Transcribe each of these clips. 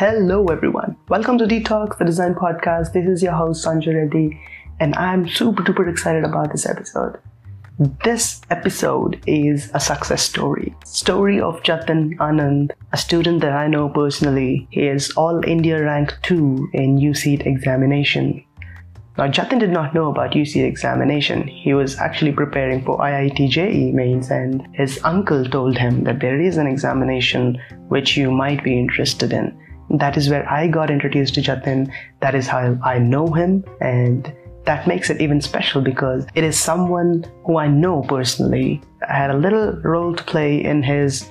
Hello everyone, welcome to D Talks, the design podcast. This is your host Sanjay Reddy and I'm super duper excited about this episode. This episode is a success story of Jatin Anand, a student that I know personally. He is All India Rank 2 in UCEED examination. Now Jatin did not know about UCEED examination. He was actually preparing for IIT JEE mains and his uncle told him that there is an examination which you might be interested in. That is where I got introduced to Jatin. That is how I know him, and that makes it even special because it is someone who I know personally. I had a little role to play in his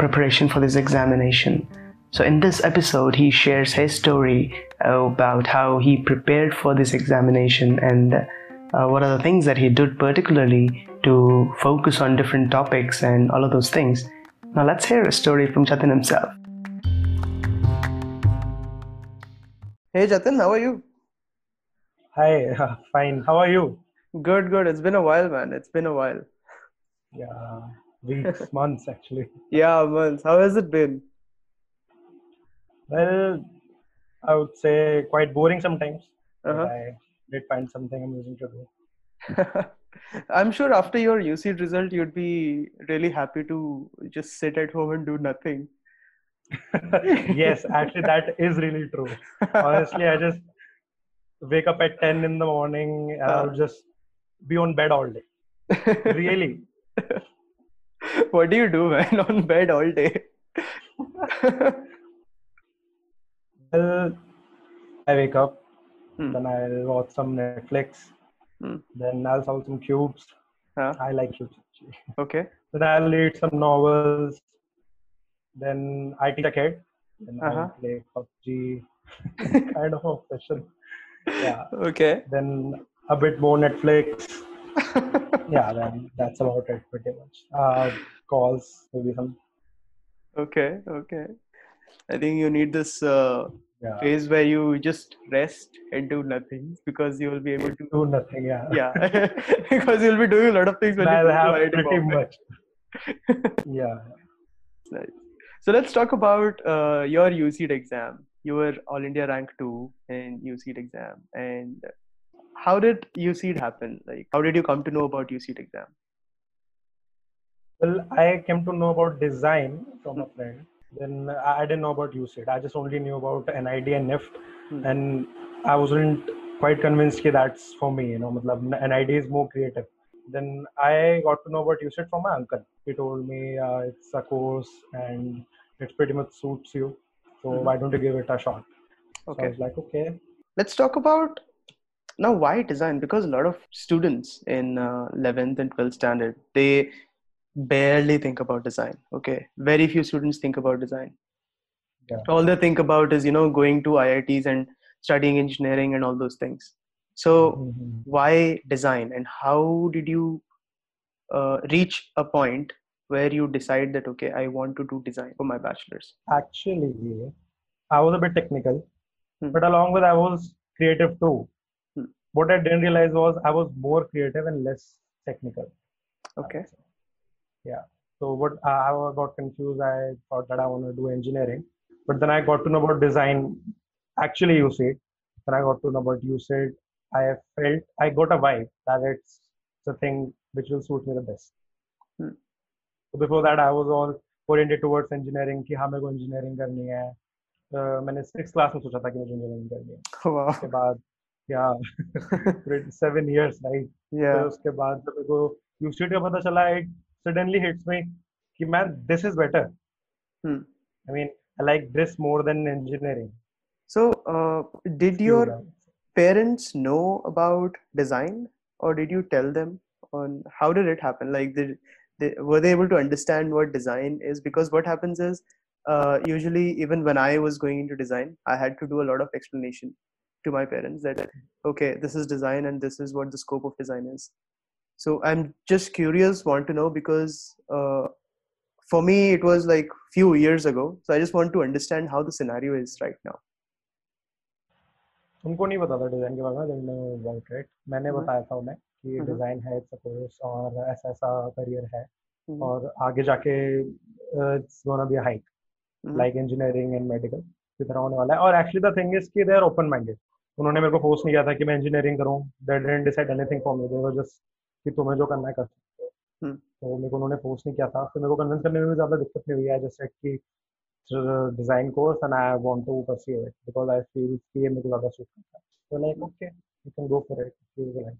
preparation for this examination. So in this episode, he shares his story about how he prepared for this examination and what are the things that he did particularly to focus on different topics and all of those things. Now let's hear a story from Jatin himself. Hey Jatin, how are you? Hi, fine. How are you? Good, good. It's been a while, man. It's been a while. Yeah, weeks, months actually. Yeah, months. How has it been? Well, I would say quite boring sometimes. I did find something amusing to do. I'm sure after your UCEED result, you'd be really happy to just sit at home and do nothing. Yes, actually that is really true. Honestly, I just wake up at 10 in the morning and I'll just be on bed all day. Really? What do you do, man, on bed all day? Well, I wake up, then I'll watch some Netflix, then I'll solve some cubes. I like cubes actually. Okay. Then I'll read some novels. Then I teach a kid, then I play PUBG, kind of obsession. Yeah. Okay. Then a bit more Netflix. Yeah, then that's about it pretty much. Calls, maybe some. Okay, okay. I think you need this phase where you just rest and do nothing because you will be able to do nothing. Yeah. Yeah, because you'll be doing a lot of things when you have pretty much. Yeah. Nice. So let's talk about your UCEED exam. You were All India Rank 2 in UCEED exam. And how did UCEED happen? Like, how did you come to know about UCEED exam? Well, I came to know about design from a friend. Then I didn't know about UCEED. I just only knew about NID and NIFT. And I wasn't quite convinced that that's for me. You know, NID is more creative. Then I got to know about UCEED from my uncle. He told me it's a course and it pretty much suits you. So why don't you give it a shot? Okay. So I was like, okay. Let's talk about now why design, because a lot of students in 11th and 12th standard, they barely think about design. Okay. Very few students think about design. Yeah. All they think about is, you know, going to IITs and studying engineering and all those things. So why design, and how did you reach a point where you decide that, okay, I want to do design for my bachelor's? Actually, I was a bit technical, but along with I was creative too. What I didn't realize was I was more creative and less technical. Okay. Yeah. So what I got confused. I thought that I want to do engineering, but then I got to know about design. Actually, UCEED. When I got to know about UCEED, I felt I got a vibe that it's the thing which will suit me the best. So before that, I was all oriented towards engineering. कि हाँ मेरे को engineering करनी है. मैंने 6th class में सोचा था कि मुझे engineering करनी है. Wow. उसके बाद yeah, 7 years right. Yeah. तो उसके बाद मेरे को UCEED का पता चला. It suddenly hits me कि man, this is better. I mean, I like this more than engineering. So, did your parents know about design, or did you tell them? On how did it happen? Like, were they able to understand what design is? Because what happens is, usually even when I was going into design, I had to do a lot of explanation to my parents that, okay, this is design and this is what the scope of design is. So I'm just curious, want to know, because for me, it was like few years ago. So I just want to understand how the scenario is right now. उनको नहीं पता था design के बारे में जब मैंने about it मैंने बताया था उन्हें कि डिजाइन है इट्स अ कोर्स और ऐसा ऐसा करियर है और आगे जाके it's gonna be a hike like engineering and medical कितना होने वाला है. और एक्चुअली द थिंग इज कि दे आर ओपन माइंडेड. उन्होंने मेरे को फोर्स नहीं किया था कि मैं इंजीनियरिंग करूं. They didn't decide anything for me. They were just कि तुम्हें जो करना है कर सकते हो. तो मेरे को उन्होंने फोर्स नहीं किया था. फिर मेरे को कन्विंस करने में भी ज्यादा दिक्कत नहीं हुई. आई जस्ट सेड कि design course and I want to pursue it because I feel कि ये मेरे को ज्यादा सूट करता है. So like okay you can go for it.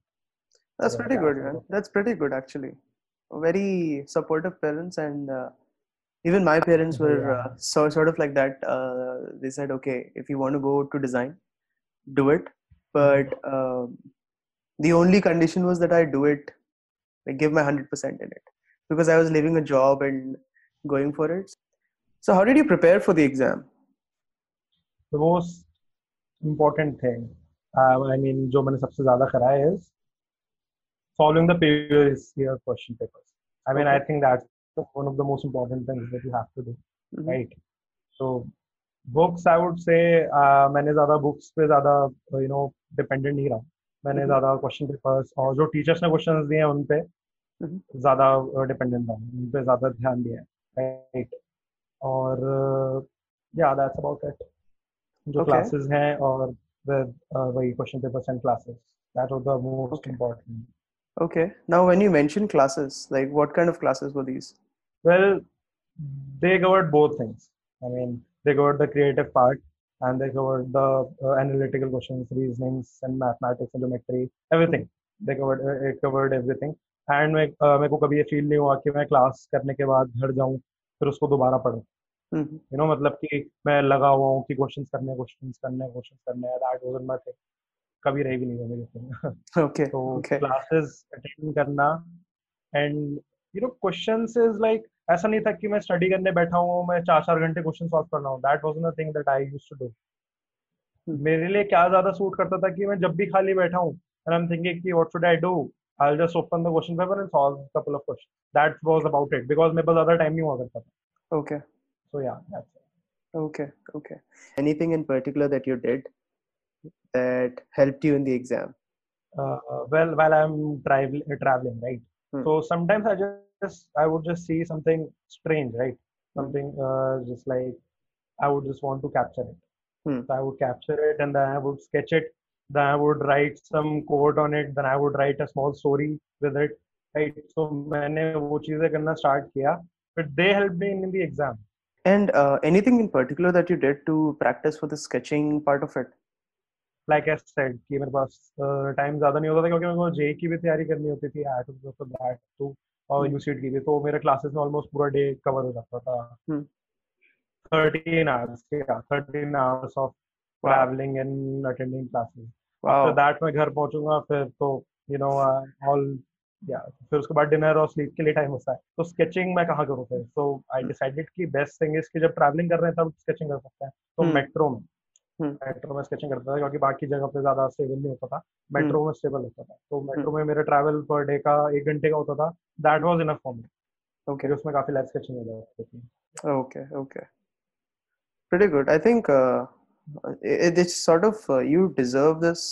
That's pretty good, man. That's pretty good actually. Very supportive parents, and even my parents were so sort of like that. They said, okay, if you want to go to design, do it. But the only condition was that I do it, like give my 100% in it, because I was leaving a job and going for it. So how did you prepare for the exam? The most important thing, I mean, जो मैंने सबसे ज़्यादा करा है is following the previous year question papers. I mean, okay. I think that's one of the most important things that you have to do, mm-hmm. right? So, books, I would say, मैंने ज़्यादा books पे ज़्यादा you know dependent नहीं रहा. मैंने ज़्यादा question papers और जो teachers ने questions दिए हैं उन पे ज़्यादा dependent रहा. उन पे ज़्यादा ध्यान दिया, right? और yeah, that's about it. जो okay. classes हैं और वही question papers and classes. That was the most okay. important. Okay. Now, when you mentioned classes, like what kind of classes were these? Well, they covered both things. I mean, they covered the creative part and they covered the analytical questions, reasonings and mathematics and geometry, everything. They covered it covered everything. And मेरे को कभी ये feel नहीं हुआ कि मैं class करने के बाद घर जाऊँ फिर उसको दोबारा पढूँ. You know, मतलब कि मैं लगा हुआ हूँ कि questions करने. That wasn't my thing. कभी रही भी नहीं होगी इसमें. ओके तो क्लासेस अटेंड करना and you know questions is like ऐसा नहीं था कि मैं स्टडी करने बैठा हूं मैं 4-4 घंटे क्वेश्चन सॉल्व करना हूं. That was the thing that I used to do. मेरे लिए क्या ज्यादा सूट करता था कि मैं जब भी खाली बैठा हूं एंड आई एम थिंकिंग कि what should I do I will just open the question paper and solve couple of question. That was about it because मेरे पास ज्यादा टाइम नहीं हुआ करता था. Okay so yeah okay anything in particular that you did that helped you in the exam? Well, while I'm traveling, right? So sometimes I would just see something strange, right? Something just like I would just want to capture it. So I would capture it and then I would sketch it. Then I would write some quote on it. Then I would write a small story with it, right? So मैंने वो चीजें करना start किया. But they helped me in the exam. And anything in particular that you did to practice for the sketching part of it? Like I said, कि मेरे पास time ज़्यादा नहीं होता था क्योंकि मेरे को जेई की भी तैयारी करनी होती थी, I too for that too और यूसीईड की भी. तो मेरे क्लासेस में ऑलमोस्ट पूरा डे कवर हो जाता था. 13 hours of travelling and attending classes. After that मैं घर पहुंचूंगा फिर तो यू नो ऑल या फिर उसके बाद डिनर और स्लीप के लिए टाइम होता है. तो स्केचिंग मैं कहाँ करूँ फिर. सो आई डिसाइडेड कि बेस्ट थिंग इज कि जब ट्रैवलिंग कर रहे हैं तब स्केचिंग कर सकते हैं. तो मेट्रो में स्केचिंग करता था क्योंकि बाकी जगह पे ज्यादा स्टेबल नहीं होता था. मेट्रो में स्टेबल होता था. तो मेट्रो में मेरा ट्रैवल पर डे का 1 घंटे का होता था. That was enough for me. Okay उसमें काफी लाइव स्केचिंग हो जाती थी. Okay pretty good. I think it's sort of you deserve this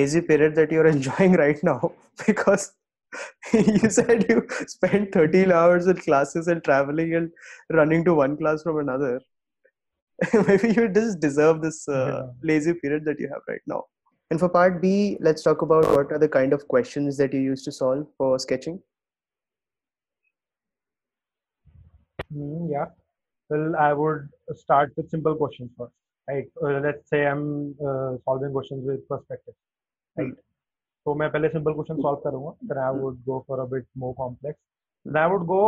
lazy period that you are enjoying right now because you said you spent 13 hours in classes and traveling and running to one class from another. Maybe you just deserve this lazy period that you have right now. And for part B, let's talk about what are the kind of questions that you used to solve for sketching. Yeah. Well, I would start with simple questions first. Right. Let's say I'm solving questions with perspective. Right. So, मैं पहले simple question solve करूँगा. Then I would go for a bit more complex. Then I would go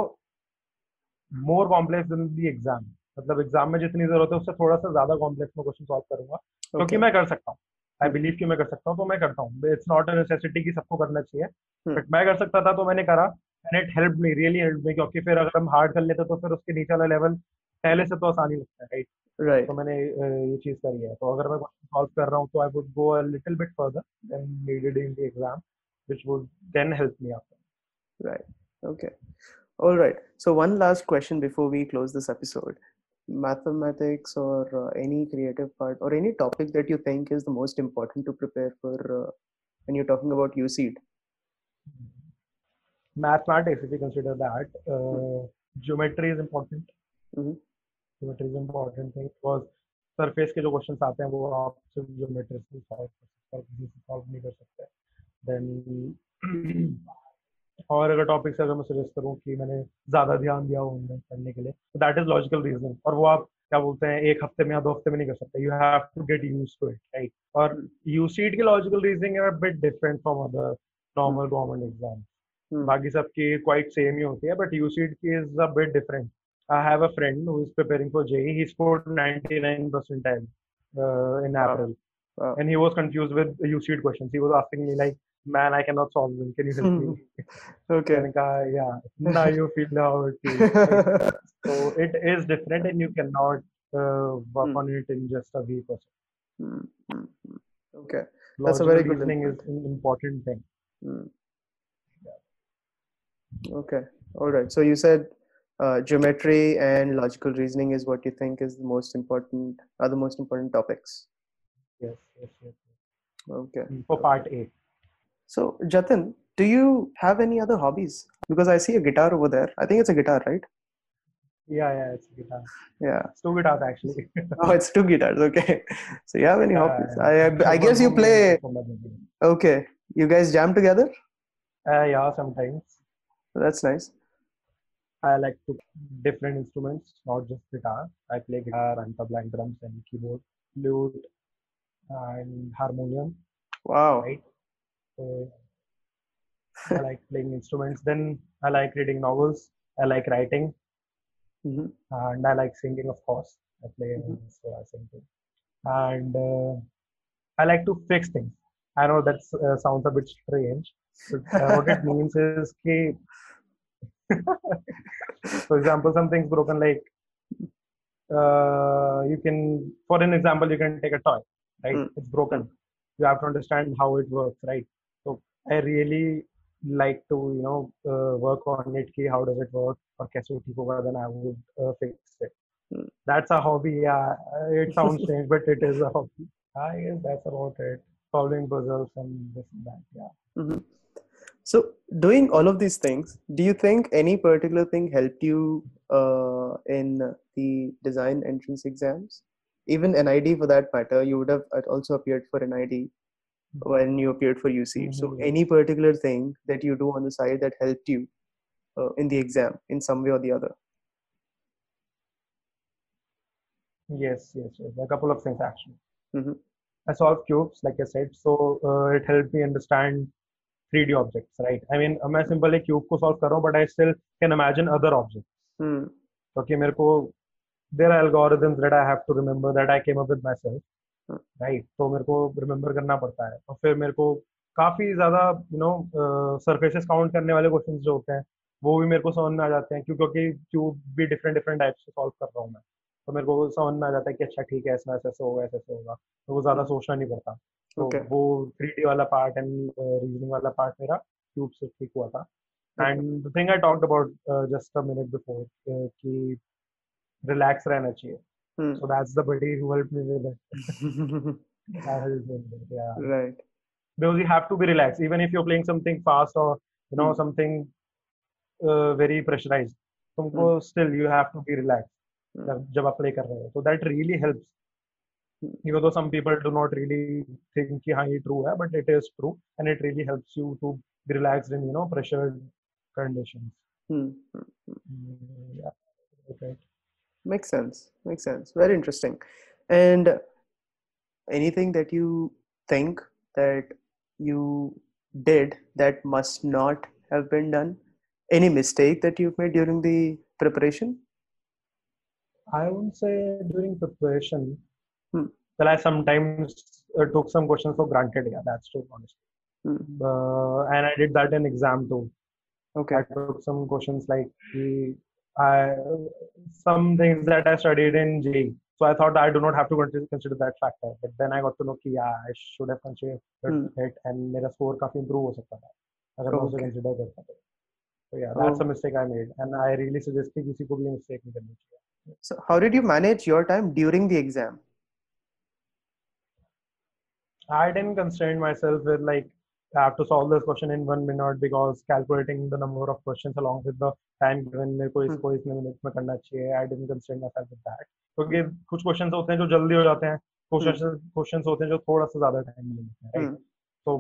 more complex than the exam. मतलब exam में जितनी जरूरत है उससे थोड़ा सा ज्यादा कॉम्प्लेक्स में क्वेश्चन सॉल्व करूंगा क्योंकि मैं कर सकता हूँ. आई बिलीव कि मैं कर सकता हूँ तो मैं करता हूँ. इट्स नॉट अ नेसेसिटी कि सबको करना चाहिए बट मैं कर सकता था तो मैंने करा and it help me really help me. क्योंकि फिर अगर हम हार्ड कर लेते तो फिर उसके नीचे वाला लेवल पहले से तो आसानी लगता है राइट. तो मैंने ये चीज करी है. तो अगर मैं क्वेश्चन सॉल्व कर रहा हूँ तो I would go a little bit further then needed in the exam which would then help me after. Right. Okay alright. So one last question before we close this episode. Mathematics or any creative part or any topic that you think is the most important to prepare for when you're talking about UCEED? Mathematics, if you consider that. Geometry is important. Geometry is important thing because surface के जो questions आते हैं वो आप geometry से solve नहीं कर सकते। देन और अगर टॉपिक्स अगर मैं सजेस्ट करूँ कि मैंने ज़्यादा ध्यान दिया हो उनमें पढ़ने के लिए, दैट इज लॉजिकल रीजनिंग, और वो आप क्या बोलते हैं एक हफ्ते में या 2 हफ्ते में नहीं कर सकते, you have to get used to it, right. और यूसीड के logical reasoning is a bit different from other normal government exam, बाकी सबकी क्वाइट सेम ही होती है, बट यूसीड की is a bit different. I have a friend who is preparing for JEE, he scored 99 percentile in April and he was confused with UCEED questions. He was asking me like, man, I cannot solve them. Can you help me? Okay. And I said, yeah. Now you feel how it feels. So it is different, and you cannot work on it in just a week or so. Okay. That's a very good thing. Is an important thing. Yeah. Okay. All right. So you said geometry and logical reasoning is what you think is the most important. Are the most important topics? Yes. Yes. Yes. Okay. For part A. So Jatin, do you have any other hobbies? Because I see a guitar over there. I think it's a guitar, right? Yeah, it's a guitar. Yeah, it's 2 guitars actually. Oh, it's 2 guitars. Okay. So you have any hobbies? I guess you play. Okay, you guys jam together? Yeah, sometimes. That's nice. I like to different instruments, not just guitar. I play guitar and tabla and drums and keyboard, flute, and harmonium. Wow. Right? So I like playing instruments. Then I like reading novels. I like writing, and I like singing. Of course, I play, so I sing too. And I like to fix things. I know that sounds a bit strange, but what it means is that, for example, something's broken. Like you can, for an example, you can take a toy. Right, it's broken. You have to understand how it works, right? So I really like to, work on it. Ki how does it work? Or kaise theek hoga? Then I would fix it. That's a hobby. Yeah, it sounds strange, but it is a hobby. I guess that's about it. Solving puzzles and this and that. Yeah. So doing all of these things, do you think any particular thing helped you in the design entrance exams? Even NID for that matter, you would have also appeared for NID when you appeared for UCEED. So any particular thing that you do on the side that helped you in the exam in some way or the other? Yes. A couple of things actually. I solved cubes, like I said, so it helped me understand 3D objects, right? I mean, मैं simple एक cube को solve कर रहा हूँ, but I still can imagine other objects. Okay, मेरे को there are algorithms that I have to remember that I came up with myself, right? तो मेरे को remember करना पड़ता है, और फिर मेरे को काफी ज़्यादा surfaces count करने वाले questions जो होते हैं, वो भी मेरे को समझ में आ जाते हैं, क्योंकि cube भी different types से solve कर रहा हूँ मैं, तो मेरे को समझ में आ जाता है कि अच्छा ठीक है, इसमें ऐसा होगा, तो वो ज़्यादा सोचना नहीं पड़ता, तो वो 3D वाला part and reasoning वाला part मेरा cube से ठीक हुआ था, and the thing I talked about just a minute before कि relax रहना चाहिए, so that's the buddy who helped me with it. Yeah, right. Because you have to be relaxed, even if you're playing something fast or something very pressurized. तुमको still you have to be relaxed जब आप play कर रहे हो, so that really helps. Even though some people do not really think कि हाँ ये true है, but it is true and it really helps you to be relaxed in pressured conditions. Yeah. Okay. Makes sense. Very interesting. And anything that you think that you did that must not have been done? Any mistake that you've made during the preparation? I wouldn't say during preparation. Well, I sometimes took some questions for granted. Yeah, that's true, honestly. And I did that in exam too. Okay. I took some questions like some things that I studied in JEE, so I thought I do not have to consider that factor. But then I got to know that I should have considered it, and my score काफी improve हो सकता था अगर मैं उसे consider करता तो. So yeah, that's a mistake I made, and I really suggest कि किसी को भी mistake नहीं करनी चाहिए. So how did you manage your time during the exam? I didn't concern myself with like I have to solve this question in 1 minute because calculating the number of questions along with the time given मेरे को इसको इतने minute में करना चाहिए. I didn't constrain myself with that. क्योंकि कुछ questions होते हैं जो जल्दी हो जाते हैं, questions होते हैं जो थोड़ा सा ज़्यादा time लेते हैं. तो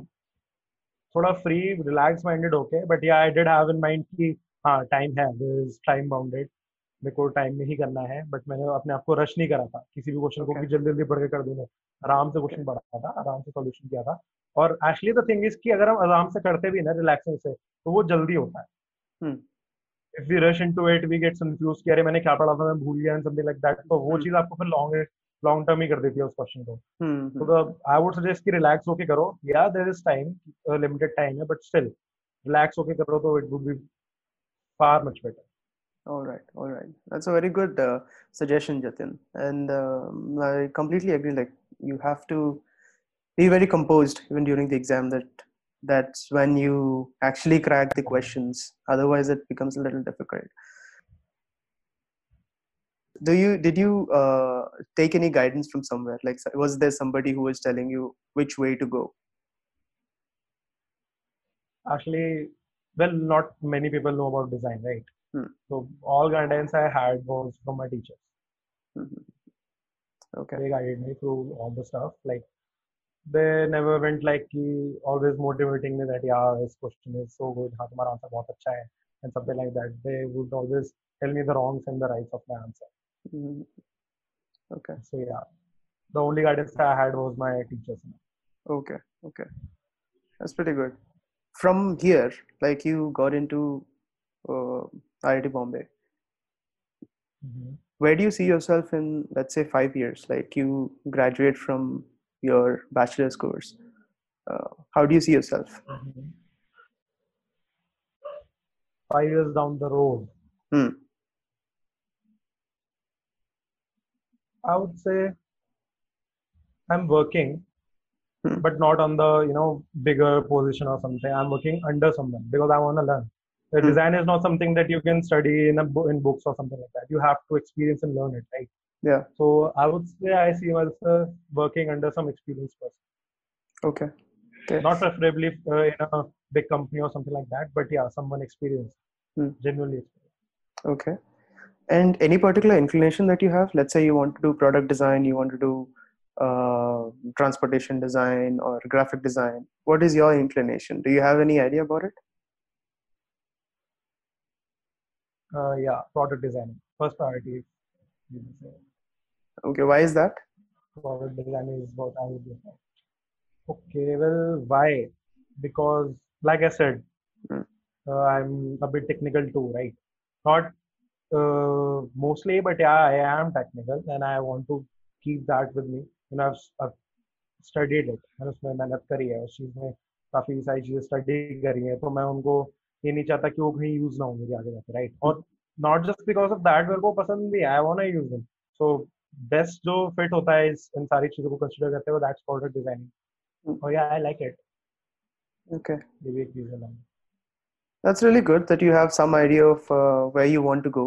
थोड़ा free, relaxed minded होके, but yeah, I did have in mind कि हाँ time है, there is time bounded. मेरे को time में ही करना है, but मैंने अपने आप को rush नहीं करा था किसी भी question को कि जल्दी-जल्दी पढ़ के कर दूँ. आराम से क्वेश्चन पढ़ा था, आराम से सॉल्यूशन किया था. और एक्चुअली द थिंग इज कि अगर हम आराम से करते भी ना, रिलैक्सिंग से, तो वो जल्दी होता है. If we rush into it we get confuse कि अरे मैंने क्या पढ़ा था, मैं भूल गया, समथिंग लाइक दैट. तो वो चीज आपको फिर लॉन्ग टर्म ही कर देती है उस क्वेश्चन को. तो आई वुड सजेस्ट कि रिलैक्स होके करो. या there is time, limited time है, बट स्टिल रिलैक्स होके करो तो it would be far much better. All right. That's a very good suggestion, Jatin. And I completely agree. Like, you have to be very composed even during the exam. That's when you actually crack the questions. Otherwise, it becomes a little difficult. Did you take any guidance from somewhere? Like, was there somebody who was telling you which way to go? Actually, well, not many people know about design, right? So all guidance I had was from my teachers. Okay. They guided me through all the stuff. Like, they never went like always motivating me that yeah, this question is so good, हाँ तुम्हारा answer बहुत अच्छा है, and something like that. They would always tell me the wrongs and the rights of my answer. Okay. So yeah, the only guidance I had was my teachers. Okay. That's pretty good. From here, like, you got into IIT Bombay. Where do you see yourself in, let's say, 5 years? Like, you graduate from your bachelor's course. How do you see yourself? 5 years down the road. I would say I'm working, but not on the, bigger position or something. I'm working under someone because I want to learn. The design is not something that you can study in books or something like that. You have to experience and learn it, right? Yeah. So I would say I see myself working under some experienced person. Okay. Not preferably in a big company or something like that, but yeah, someone experienced, genuinely experienced. Okay. And any particular inclination that you have? Let's say you want to do product design, you want to do transportation design or graphic design. What is your inclination? Do you have any idea about it? Yeah, product design. First priority. Okay, why is that? Product design is what I would do. Okay, well, why? Because, like I said, I'm a bit technical too, right? Not mostly, but yeah, I am technical and I want to keep that with me. I've studied it. I have studied it. ये नहीं चाहता कि वो कहीं use ना हो मेरे आगे जाके, राइट? और not just because of that मेरे को पसंद भी, I want to use them. So best जो फिट होता है इन सारी चीजों को कंसीडर करते हुए, दैट्स प्रोडक्ट डिजाइनिंग. और या आई लाइक इट. ओके, ये भी एक रीजन है. That's really good that you have some idea of where you want to go.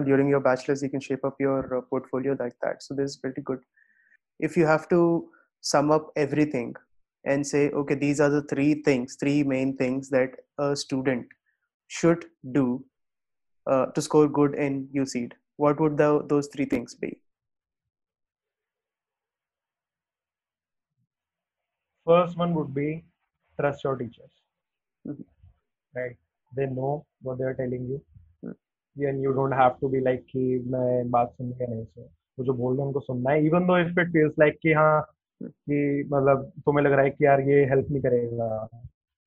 During your bachelors you can shape up your portfolio like that. So this is very good. If you have to sum up everything and say, okay, these are the three main things that a student should do to score good in UCEED, what would those three things be? First one would be trust your teachers. Right? They know what they are telling you. And you don't have to be like, even though if it feels like, कि मतलब तुम्हें लग रहा है कि यार ये help नहीं करेगा,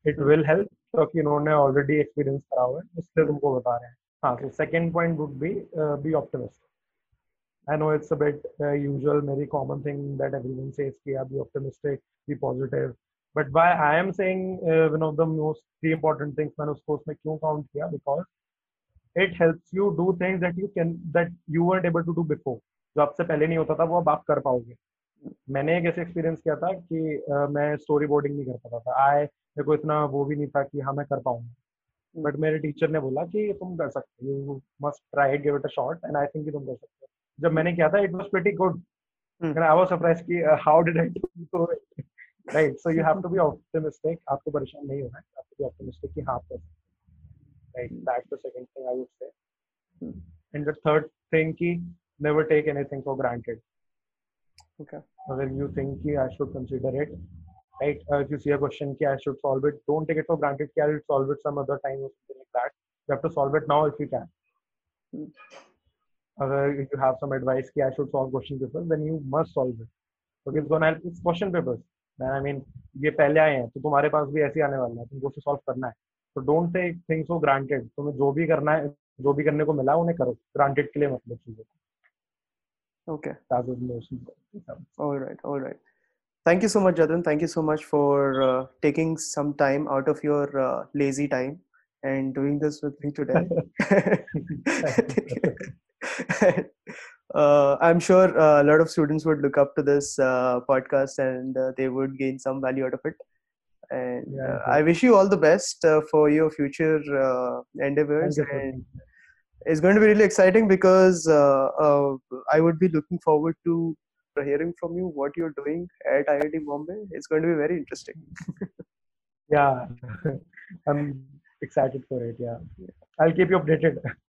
इट विल हेल्प क्योंकि इन्होंने ऑलरेडी एक्सपीरियंस करा हुआ है, इसलिए तुमको बता रहे हैं. हाँ, तो second point would be optimistic. I know it's a bit usual, मेरी common thing that everyone says कि be optimistic, be positive, but why I am saying one of the most three important things मैंने उसको उसमें क्यों count किया, because it helps you do things that you weren't able to do before. जो आपसे पहले नहीं होता था वो अब आप कर पाओगे. मैंने एक ऐसे एक्सपीरियंस किया था कि मैं स्टोरी बोर्डिंग नहीं कर पाता था. मेरे को इतना वो भी नहीं था कि हाँ मैं कर पाऊंगा, बट मेरे टीचर ने बोला कि तुम कर सकते हो, you must try, give it a shot, and I think तुम कर सकते हो. जब मैंने किया था, it was pretty good. I was surprised कि how did I do it. right? So you have to be optimistic. Aapko pareshan nahi hona hai. You have to be optimistic ki haan, right? That's the second thing I would say. And the third thing ki never take anything for granted. Okay. When you think ki I should consider it, right? If you see a question ki I should solve it, don't take it for granted ki I will solve it some other time or something like that. You have to solve it now if you can. If you have some advice ki I should solve question papers, then you must solve it. Okay, it's gonna help. It's question papers. I mean, ये पहले आए हैं, तो तुम्हारे पास भी ऐसे आने वाला है, तुमको उसे solve करना है. So don't take things for granted. तुम्हें जो भी करना है, जो भी करने को मिला, उन्हें करो. Granted के लिए मतलब चीज़ें. Okay. That's the most important. All right, all right. Thank you so much, Jatin. Thank you so much for taking some time out of your lazy time and doing this with me today. I'm sure a lot of students would look up to this podcast and they would gain some value out of it. And yeah, I wish you all the best for your future endeavors. And it's going to be really exciting because I would be looking forward to hearing from you what you're doing at IIT Bombay. It's going to be very interesting. Yeah, I'm excited for it. Yeah, I'll keep you updated.